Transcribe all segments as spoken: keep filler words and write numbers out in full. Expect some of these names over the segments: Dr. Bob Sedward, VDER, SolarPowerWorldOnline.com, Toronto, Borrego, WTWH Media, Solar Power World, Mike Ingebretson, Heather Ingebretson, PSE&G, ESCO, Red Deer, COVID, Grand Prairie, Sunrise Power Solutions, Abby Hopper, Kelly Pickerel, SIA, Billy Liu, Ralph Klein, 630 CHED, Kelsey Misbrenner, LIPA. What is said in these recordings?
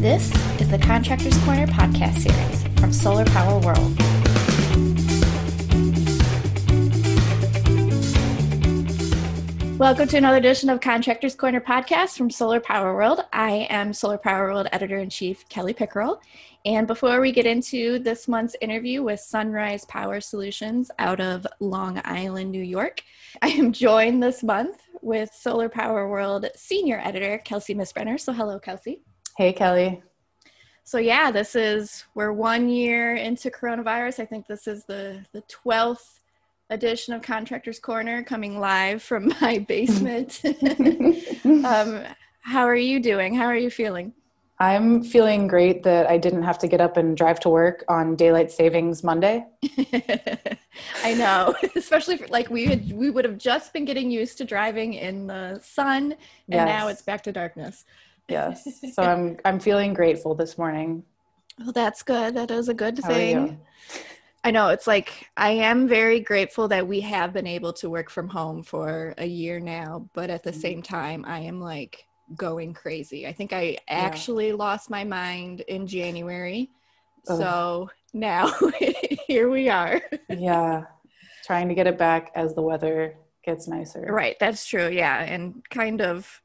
This is the Contractors Corner podcast series from Solar Power World. Welcome to another edition of Contractors Corner podcast from Solar Power World. I am Solar Power World Editor-in-Chief Kelly Pickerel. And before we get into this month's interview with Sunrise Power Solutions out of Long Island, New York, I am joined this month with Solar Power World Senior Editor Kelsey Misbrenner. So hello, Kelsey. Hey, Kelly. So yeah, this is, we're one year into coronavirus. I think this is the, the twelfth edition of Contractors Corner coming live from my basement. um, how are you doing? How are you feeling? I'm feeling great that I didn't have to get up and drive to work on daylight savings Monday. I know, especially for, like we had, we would have just been getting used to driving in the sun, and yes. Now it's back to darkness. Yes. So I'm, I'm feeling grateful this morning. Well, that's good. That is a good thing. How are you? I know, it's like, I am very grateful that we have been able to work from home for a year now, but at the same time, I am like going crazy. I think I actually yeah. lost my mind in January. Oh. So now here we are. Yeah. Trying to get it back as the weather gets nicer. Right. That's true. Yeah. And kind of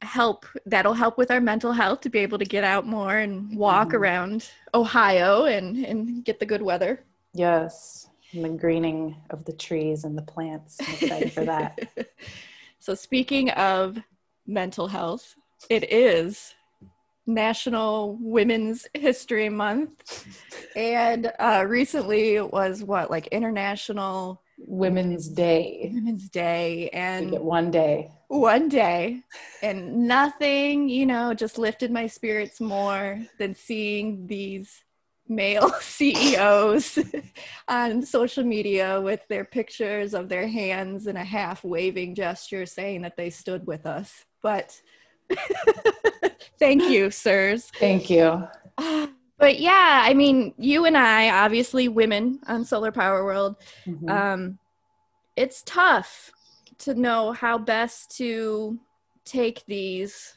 help, that'll help with our mental health to be able to get out more and walk mm-hmm. around Ohio and, and get the good weather. Yes, and the greening of the trees and the plants. I'm excited for that. So speaking of mental health, it is National Women's History Month. And uh, recently it was what, like International Women's Day. Women's Day. And we get one day. One day. And nothing, you know, just lifted my spirits more than seeing these male C E Os on social media with their pictures of their hands in a half waving gesture saying that they stood with us. But thank you, sirs. Thank you. But yeah, I mean, you and I, obviously women on Solar Power World, mm-hmm. um, it's tough to know how best to take these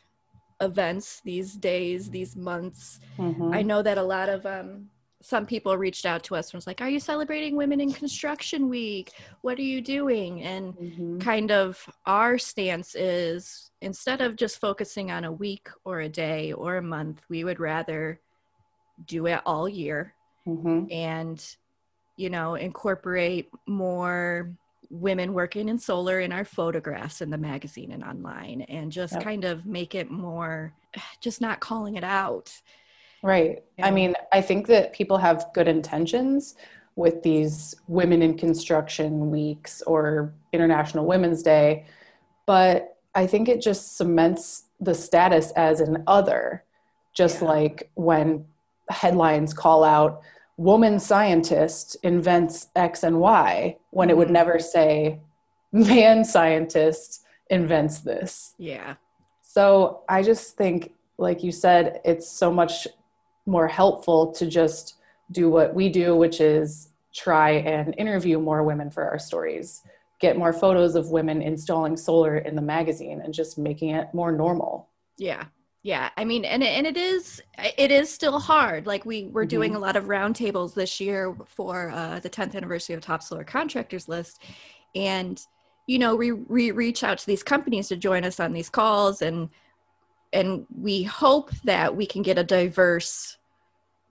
events, these days, these months. Mm-hmm. I know that a lot of um some people reached out to us and was like, are you celebrating Women in Construction Week? What are you doing? And mm-hmm. kind of our stance is, instead of just focusing on a week or a day or a month, we would rather do it all year mm-hmm. and, you know, incorporate more women working in solar in our photographs in the magazine and online, and just yep. kind of make it more, just not calling it out. Right. You know? I mean, I think that people have good intentions with these Women in Construction Weeks or International Women's Day, but I think it just cements the status as an other, just yeah. like when headlines call out, woman scientist invents X and Y, when it would never say man scientist invents this. Yeah. So I just think, like you said, it's so much more helpful to just do what we do, which is try and interview more women for our stories, get more photos of women installing solar in the magazine, and just making it more normal. Yeah. Yeah, I mean, and and it is it is still hard. Like we we're mm-hmm. doing a lot of roundtables this year for uh, the tenth anniversary of Top Solar Contractors List, and you know we we reach out to these companies to join us on these calls, and and we hope that we can get a diverse,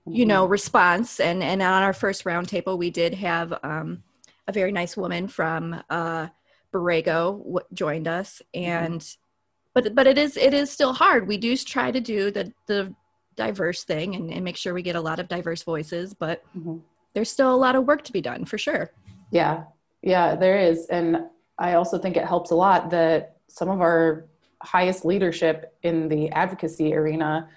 mm-hmm. you know, response. And and on our first roundtable, we did have um, a very nice woman from uh, Borrego w- joined us, and. Mm-hmm. But but it is it is still hard. We do try to do the, the diverse thing and, and make sure we get a lot of diverse voices, but mm-hmm. there's still a lot of work to be done for sure. Yeah, yeah, there is. And I also think it helps a lot that some of our highest leadership in the advocacy arena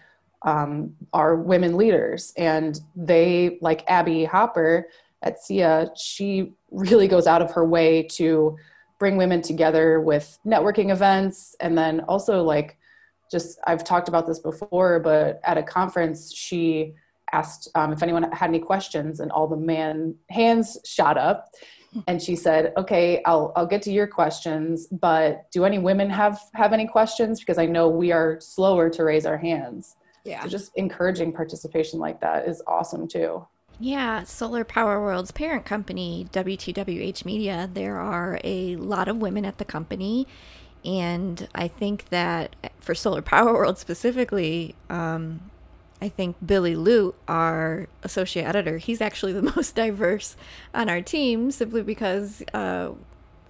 um, are women leaders. And they, like Abby Hopper at S I A, she really goes out of her way to bring women together with networking events. And then also, like, just, I've talked about this before, but at a conference, she asked um, if anyone had any questions, and all the man hands shot up, and she said, okay, I'll, I'll get to your questions, but do any women have, have any questions? Because I know we are slower to raise our hands. Yeah. So just encouraging participation like that is awesome too. Yeah, Solar Power World's parent company, W T W H Media, there are a lot of women at the company. And I think that for Solar Power World specifically, um, I think Billy Liu, our associate editor, he's actually the most diverse on our team simply because uh,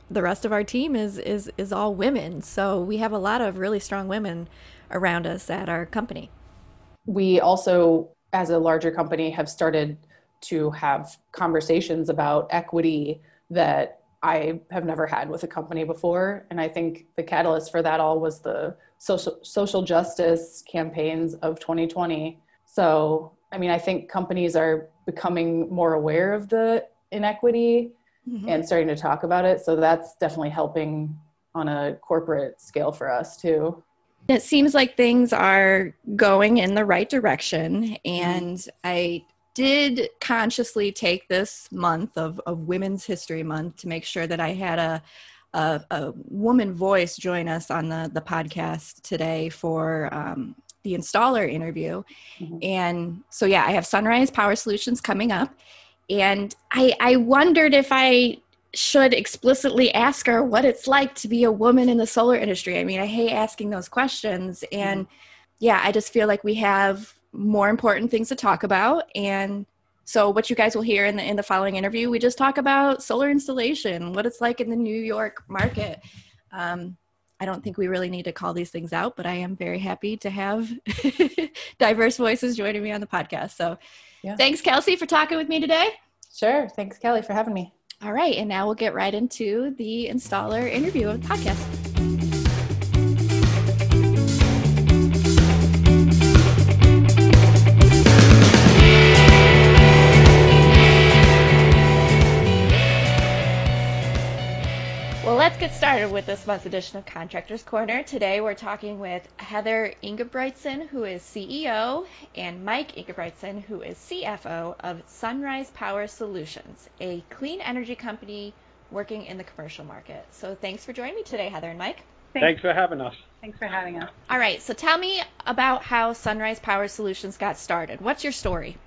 the rest of our team is, is, is all women. So we have a lot of really strong women around us at our company. We also, as a larger company, have started to have conversations about equity that I have never had with a company before. And I think the catalyst for that all was the social social justice campaigns of twenty twenty. So, I mean, I think companies are becoming more aware of the inequity mm-hmm. and starting to talk about it. So that's definitely helping on a corporate scale for us too. It seems like things are going in the right direction, and I did consciously take this month of, of Women's History Month to make sure that I had a a, a woman voice join us on the, the podcast today for um, the installer interview. Mm-hmm. And so, yeah, I have Sunrise Power Solutions coming up, and I, I wondered if I should explicitly ask her what it's like to be a woman in the solar industry. I mean, I hate asking those questions. And yeah, I just feel like we have more important things to talk about. And so what you guys will hear in the, in the following interview, we just talk about solar installation, what it's like in the New York market. Um, I don't think we really need to call these things out, but I am very happy to have diverse voices joining me on the podcast. So yeah. Thanks, Kelsey, for talking with me today. Sure. Thanks, Kelly, for having me. All right, and now we'll get right into the installer interview of the podcast. Well, let's get started with this month's edition of Contractors Corner. Today we're talking with Heather Ingebretson, who is C E O, and Mike Ingebretson, who is C F O of Sunrise Power Solutions, a clean energy company working in the commercial market. So thanks for joining me today, Heather and Mike. Thanks, thanks for having us. Thanks for having us. All right, so tell me about how Sunrise Power Solutions got started. What's your story?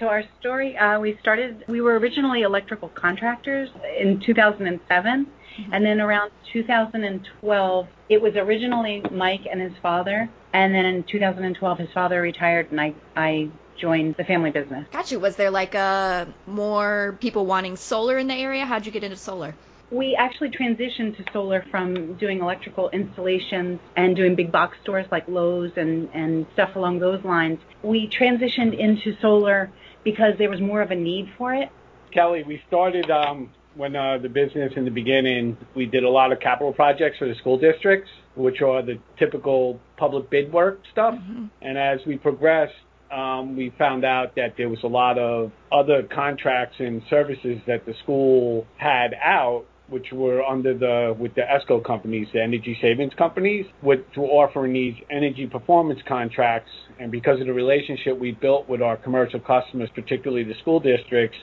So our story, uh, we started, we were originally electrical contractors in two thousand seven. Mm-hmm. And then around two thousand twelve, it was originally Mike and his father. And then in two thousand twelve, his father retired, and I, I joined the family business. Gotcha. Was there like a, more people wanting solar in the area? How'd you get into solar? We actually transitioned to solar from doing electrical installations and doing big box stores like Lowe's and, and stuff along those lines. We transitioned into solar because there was more of a need for it. Kelly, we started... Um When uh, the business in the beginning, we did a lot of capital projects for the school districts, which are the typical public bid work stuff. Mm-hmm. And as we progressed, um, we found out that there was a lot of other contracts and services that the school had out, which were under the, with the ESCO companies, the energy savings companies, with to offering these energy performance contracts. And because of the relationship we built with our commercial customers, particularly the school districts,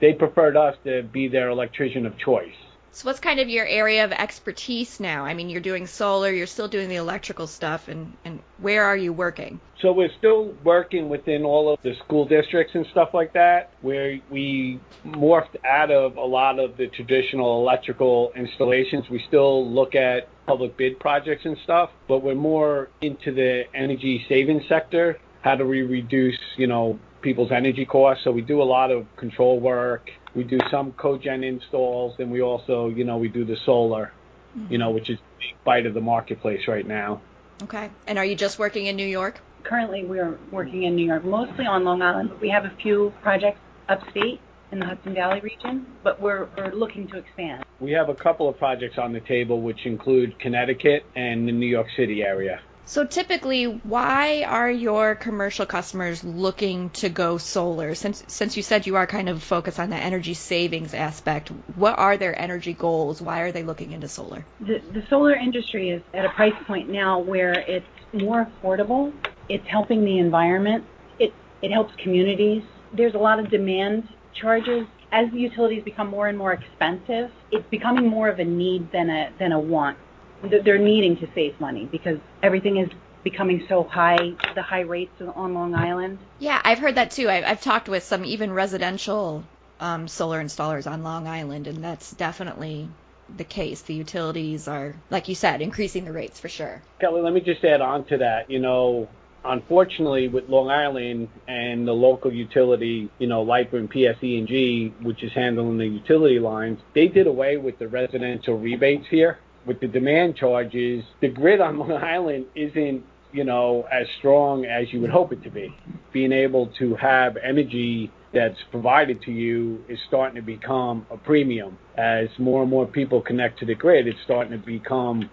they preferred us to be their electrician of choice. So what's kind of your area of expertise now? I mean, you're doing solar, you're still doing the electrical stuff, and, and where are you working? So we're still working within all of the school districts and stuff like that, where we morphed out of a lot of the traditional electrical installations. We still look at public bid projects and stuff, but we're more into the energy saving sector. How do we reduce, you know, people's energy costs? So we do a lot of control work. We do some cogen installs, and we also, you know, we do the solar, mm-hmm. you know, which is a big bite of the marketplace right now. Okay. And are you just working in New York? Currently, we're working in New York, mostly on Long Island, but we have a few projects upstate in the Hudson Valley region, but we're, we're looking to expand. We have a couple of projects on the table, which include Connecticut and the New York City area. So typically, why are your commercial customers looking to go solar? Since since you said you are kind of focused on the energy savings aspect, what are their energy goals? Why are they looking into solar? The, the solar industry is at a price point now where it's more affordable. It's helping the environment. It, it helps communities. There's a lot of demand charges. As the utilities become more and more expensive, it's becoming more of a need than a than a want. They're needing to save money because everything is becoming so high, the high rates on Long Island? Yeah, I've heard that too. I've, I've talked with some even residential um, solar installers on Long Island, and that's definitely the case. The utilities are, like you said, increasing the rates for sure. Kelly, let me just add on to that. You know, unfortunately, with Long Island and the local utility, you know, LIPA and P S E and G, which is handling the utility lines, they did away with the residential rebates here. With the demand charges, the grid on Long Island isn't, you know, as strong as you would hope it to be. Being able to have energy that's provided to you is starting to become a premium. As more and more people connect to the grid, it's starting to become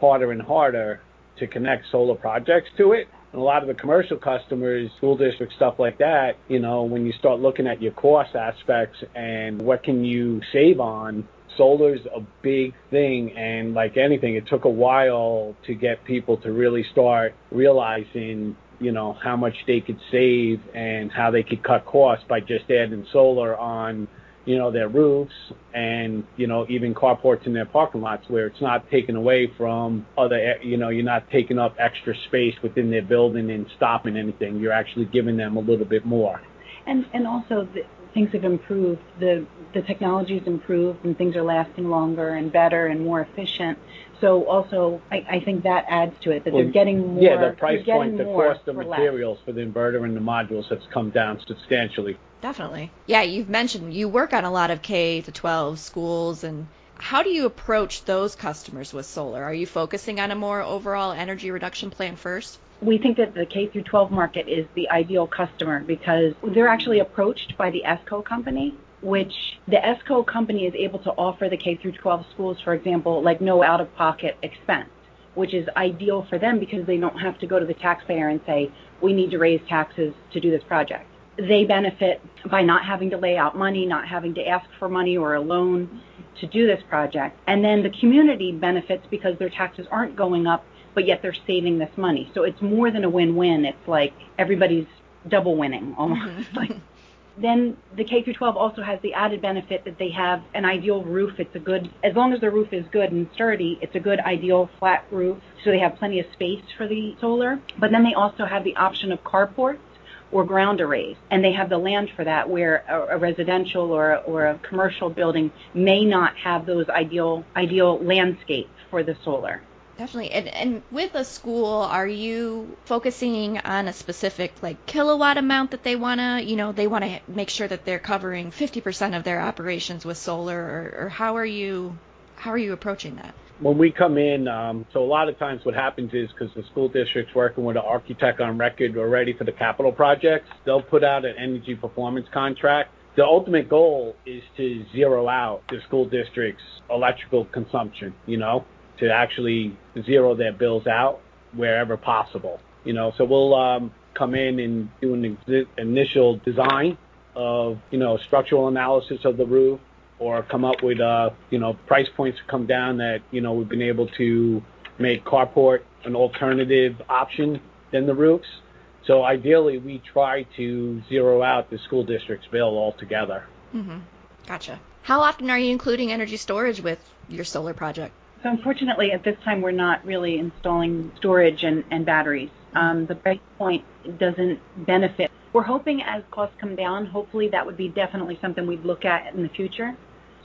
harder and harder to connect solar projects to it. And a lot of the commercial customers, school districts, stuff like that, you know, when you start looking at your cost aspects and what can you save on, solar's a big thing, and like anything, it took a while to get people to really start realizing, you know, how much they could save and how they could cut costs by just adding solar on, you know, their roofs and, you know, even carports in their parking lots, where it's not taken away from other, you know, you're not taking up extra space within their building and stopping anything. You're actually giving them a little bit more. And, and also, the things have improved, the the technology's improved, and things are lasting longer and better and more efficient. So also, I, I think that adds to it, that well, they're getting more. Yeah, the price point, the cost of materials less. For the inverter and the modules has come down substantially. Definitely. Yeah, you've mentioned you work on a lot of K through twelve schools, and how do you approach those customers with solar? Are you focusing on a more overall energy reduction plan first? We think that the K through twelve market is the ideal customer because they're actually approached by the ESCO company, which the ESCO company is able to offer the K through twelve schools, for example, like no out-of-pocket expense, which is ideal for them because they don't have to go to the taxpayer and say, we need to raise taxes to do this project. They benefit by not having to lay out money, not having to ask for money or a loan to do this project. And then the community benefits because their taxes aren't going up, but yet they're saving this money. So it's more than a win-win. It's like everybody's double winning almost. Mm-hmm. Like, then the K through twelve also has the added benefit that they have an ideal roof. It's a good, as long as the roof is good and sturdy, it's a good ideal flat roof. So they have plenty of space for the solar. But then they also have the option of carports or ground arrays. And they have the land for that, where a, a residential or a, or a commercial building may not have those ideal, ideal landscapes for the solar. Definitely. And, and with a school, are you focusing on a specific like kilowatt amount that they want to, you know, they want to make sure that they're covering fifty percent of their operations with solar, or, or how are you, how are you approaching that? When we come in, um, so a lot of times what happens is because the school district's working with an architect on record or ready for the capital projects, they'll put out an energy performance contract. The ultimate goal is to zero out the school district's electrical consumption, you know, to actually zero their bills out wherever possible, you know. So we'll um, come in and do an exi- initial design of, you know, structural analysis of the roof, or come up with, uh, you know, price points to come down that, you know, we've been able to make carport an alternative option than the roofs. So ideally, we try to zero out the school district's bill altogether. Mm-hmm. Gotcha. How often are you including energy storage with your solar project? So unfortunately, at this time, we're not really installing storage and, and batteries. Um, the price point doesn't benefit. We're hoping as costs come down, hopefully that would be definitely something we'd look at in the future.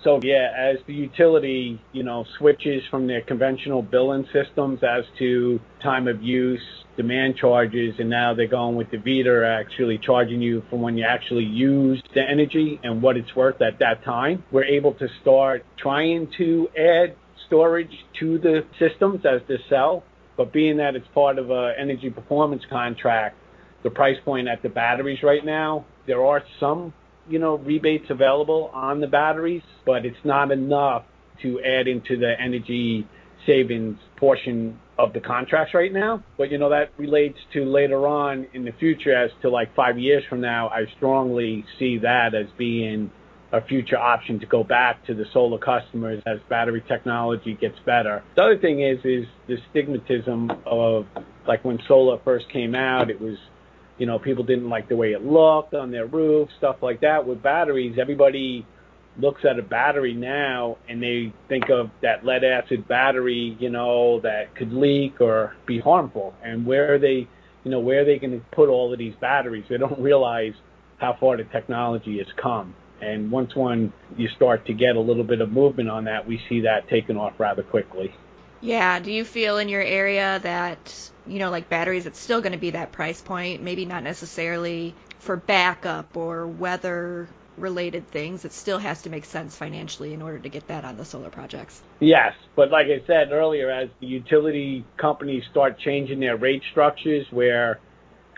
So, yeah, as the utility, you know, switches from their conventional billing systems as to time of use, demand charges, and now they're going with the V D E R, actually charging you for when you actually use the energy and what it's worth at that time, we're able to start trying to add storage to the systems as they sell, but being that it's part of an energy performance contract, the price point at the batteries right now, there are some, you know, rebates available on the batteries, but it's not enough to add into the energy savings portion of the contracts right now. But, you know, that relates to later on in the future as to like five years from now, I strongly see that as being a future option to go back to the solar customers as battery technology gets better. The other thing is, is the stigmatism of, like when solar first came out, it was, you know, people didn't like the way it looked on their roof, stuff like that. With batteries, everybody looks at a battery now and they think of that lead acid battery, you know, that could leak or be harmful. And where are they, you know, where are they going to put all of these batteries? They don't realize how far the technology has come. And once one, you start to get a little bit of movement on that, we see that taking off rather quickly. Yeah. Do you feel in your area that, you know, like batteries, it's still going to be that price point, maybe not necessarily for backup or weather related things? It still has to make sense financially in order to get that on the solar projects. Yes, but like I said earlier, as the utility companies start changing their rate structures, where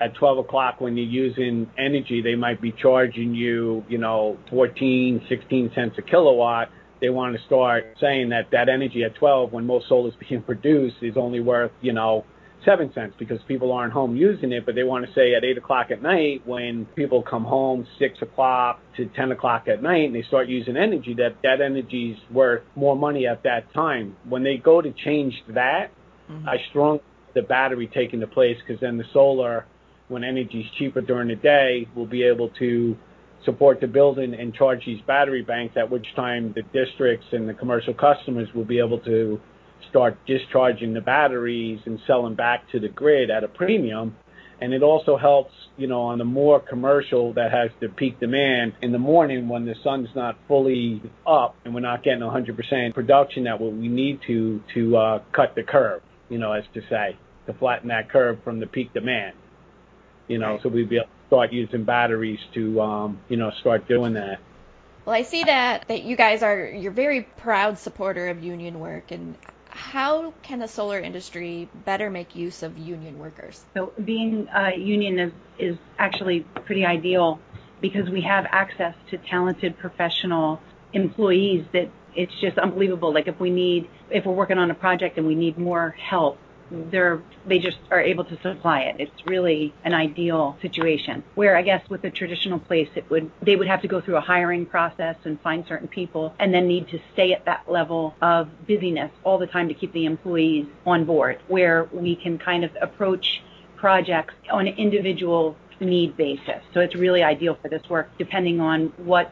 at twelve o'clock when you're using energy, they might be charging you, you know, fourteen, sixteen cents a kilowatt. They want to start saying that that energy at twelve, when most solar is being produced, is only worth, you know, seven cents, because people aren't home using it. But they want to say at eight o'clock at night, when people come home six o'clock to ten o'clock at night and they start using energy, that that energy's worth more money at that time. When they go to change that, mm-hmm. I strongly the battery taking the place, because then the solar, when energy's cheaper during the day, will be able to support the building and charge these battery banks, at which time the districts and the commercial customers will be able to start discharging the batteries and selling back to the grid at a premium. And it also helps, you know, on the more commercial that has the peak demand in the morning when the sun's not fully up and we're not getting one hundred percent production that we need to to uh, cut the curve, you know, as to say, to flatten that curve from the peak demand, you know, so we'd be able to start using batteries to, um, you know, start doing that. Well, I see that, that you guys are, you're very proud supporter of union work, and how can the solar industry better make use of union workers? So being uh, union is, is actually pretty ideal, because we have access to talented professional employees that it's just unbelievable. Like if we need, if we're working on a project and we need more help, they're, they just are able to supply it. It's really an ideal situation, where I guess with a traditional place, it would, they would have to go through a hiring process and find certain people, and then need to stay at that level of busyness all the time to keep the employees on board, where we can kind of approach projects on an individual need basis. So it's really ideal for this work, depending on what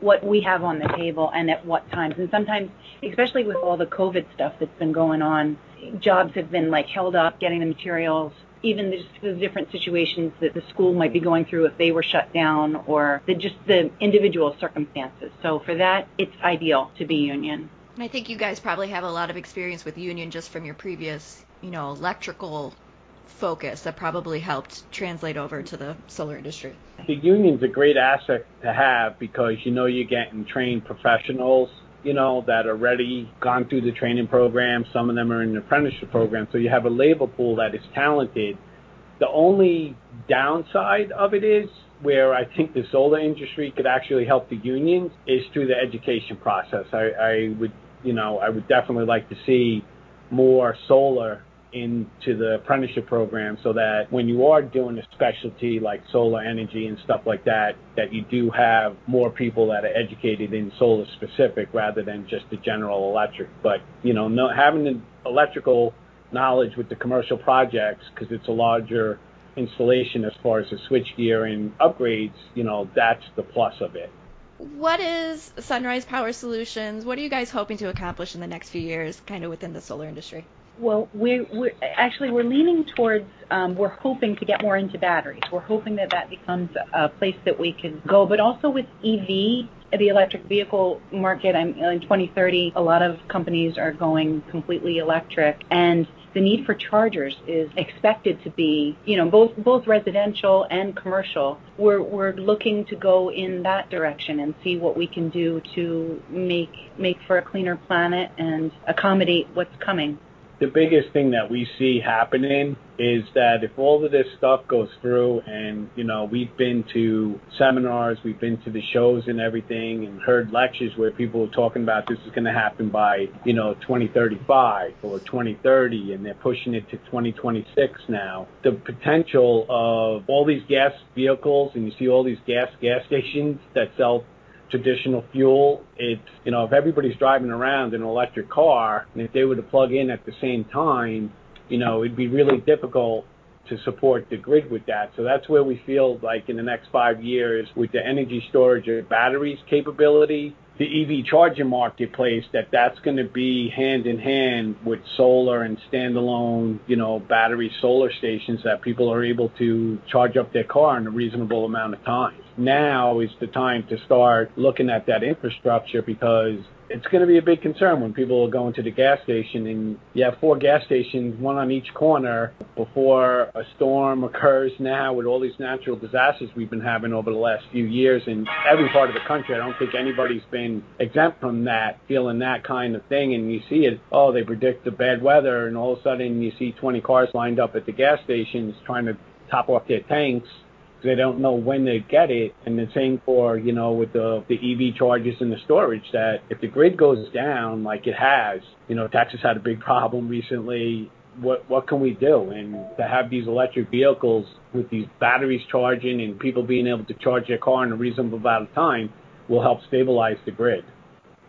what we have on the table and at what times. And sometimes, especially with all the COVID stuff that's been going on, jobs have been like held up, getting the materials, even the, the different situations that the school might be going through if they were shut down, or the, just the individual circumstances. So for that, it's ideal to be union. And I think you guys probably have a lot of experience with union just from your previous, you know, electrical focus that probably helped translate over to the solar industry. The union's a great asset to have, because you know you're getting trained professionals, you know, that are already gone through the training program. Some of them are in the apprenticeship program, so you have a labor pool that is talented. The only downside of it is, where I think the solar industry could actually help the unions, is through the education process. I, I would, you know, I would definitely like to see more solar into the apprenticeship program, so that when you are doing a specialty like solar energy and stuff like that, that you do have more people that are educated in solar specific, rather than just the general electric. But, you know, no, having the electrical knowledge with the commercial projects, because it's a larger installation as far as the switchgear and upgrades, you know, that's the plus of it. What is Sunrise Power Solutions? What are you guys hoping to accomplish in the next few years, kind of within the solar industry? Well, we're, we're actually we're leaning towards, um, we're hoping to get more into batteries. We're hoping that that becomes a place that we can go. But also with E V, the electric vehicle market, I'm, in twenty thirty, a lot of companies are going completely electric. And the need for chargers is expected to be, you know, both both residential and commercial. We're, we're looking to go in that direction and see what we can do to make make for a cleaner planet and accommodate what's coming. The biggest thing that we see happening is that if all of this stuff goes through, and, you know, we've been to seminars, we've been to the shows and everything, and heard lectures where people are talking about this is going to happen by, you know, twenty thirty-five or twenty thirty, and they're pushing it to twenty twenty-six now. The potential of all these gas vehicles, and you see all these gas gas stations that sell traditional fuel, it's, you know, if everybody's driving around in an electric car, and if they were to plug in at the same time, you know, it'd be really difficult to support the grid with that. So that's where we feel like in the next five years, with the energy storage and batteries capability, the E V charging marketplace, that that's going to be hand in hand with solar and standalone, you know, battery solar stations that people are able to charge up their car in a reasonable amount of time. Now is the time to start looking at that infrastructure, because it's going to be a big concern when people are going to the gas station and you have four gas stations, one on each corner, before a storm occurs now with all these natural disasters we've been having over the last few years in every part of the country. I don't think anybody's been exempt from that, feeling that kind of thing. And you see it, oh, they predict the bad weather, and all of a sudden you see twenty cars lined up at the gas stations trying to top off their tanks. They don't know when they get it. And the same for, you know, with the, the E V charges and the storage, that if the grid goes down like it has, you know, Texas had a big problem recently. What what can we do? And to have these electric vehicles with these batteries charging and people being able to charge their car in a reasonable amount of time will help stabilize the grid.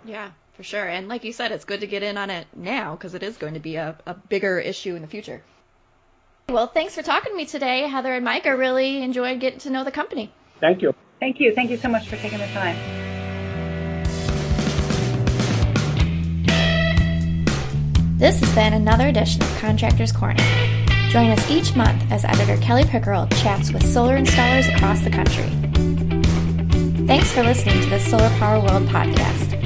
Yeah, for sure. And like you said, it's good to get in on it now, because it is going to be a, a bigger issue in the future. Well, thanks for talking to me today, Heather and Mike. I really enjoyed getting to know the company. Thank you. Thank you. Thank you so much for taking the time. This has been another edition of Contractors Corner. Join us each month as editor Kelly Pickerel chats with solar installers across the country. Thanks for listening to the Solar Power World podcast.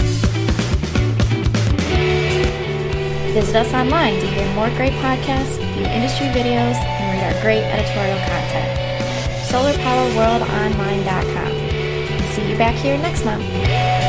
Visit us online to hear more great podcasts, view industry videos, and read our great editorial content. Solar Power World Online dot com. See you back here next month.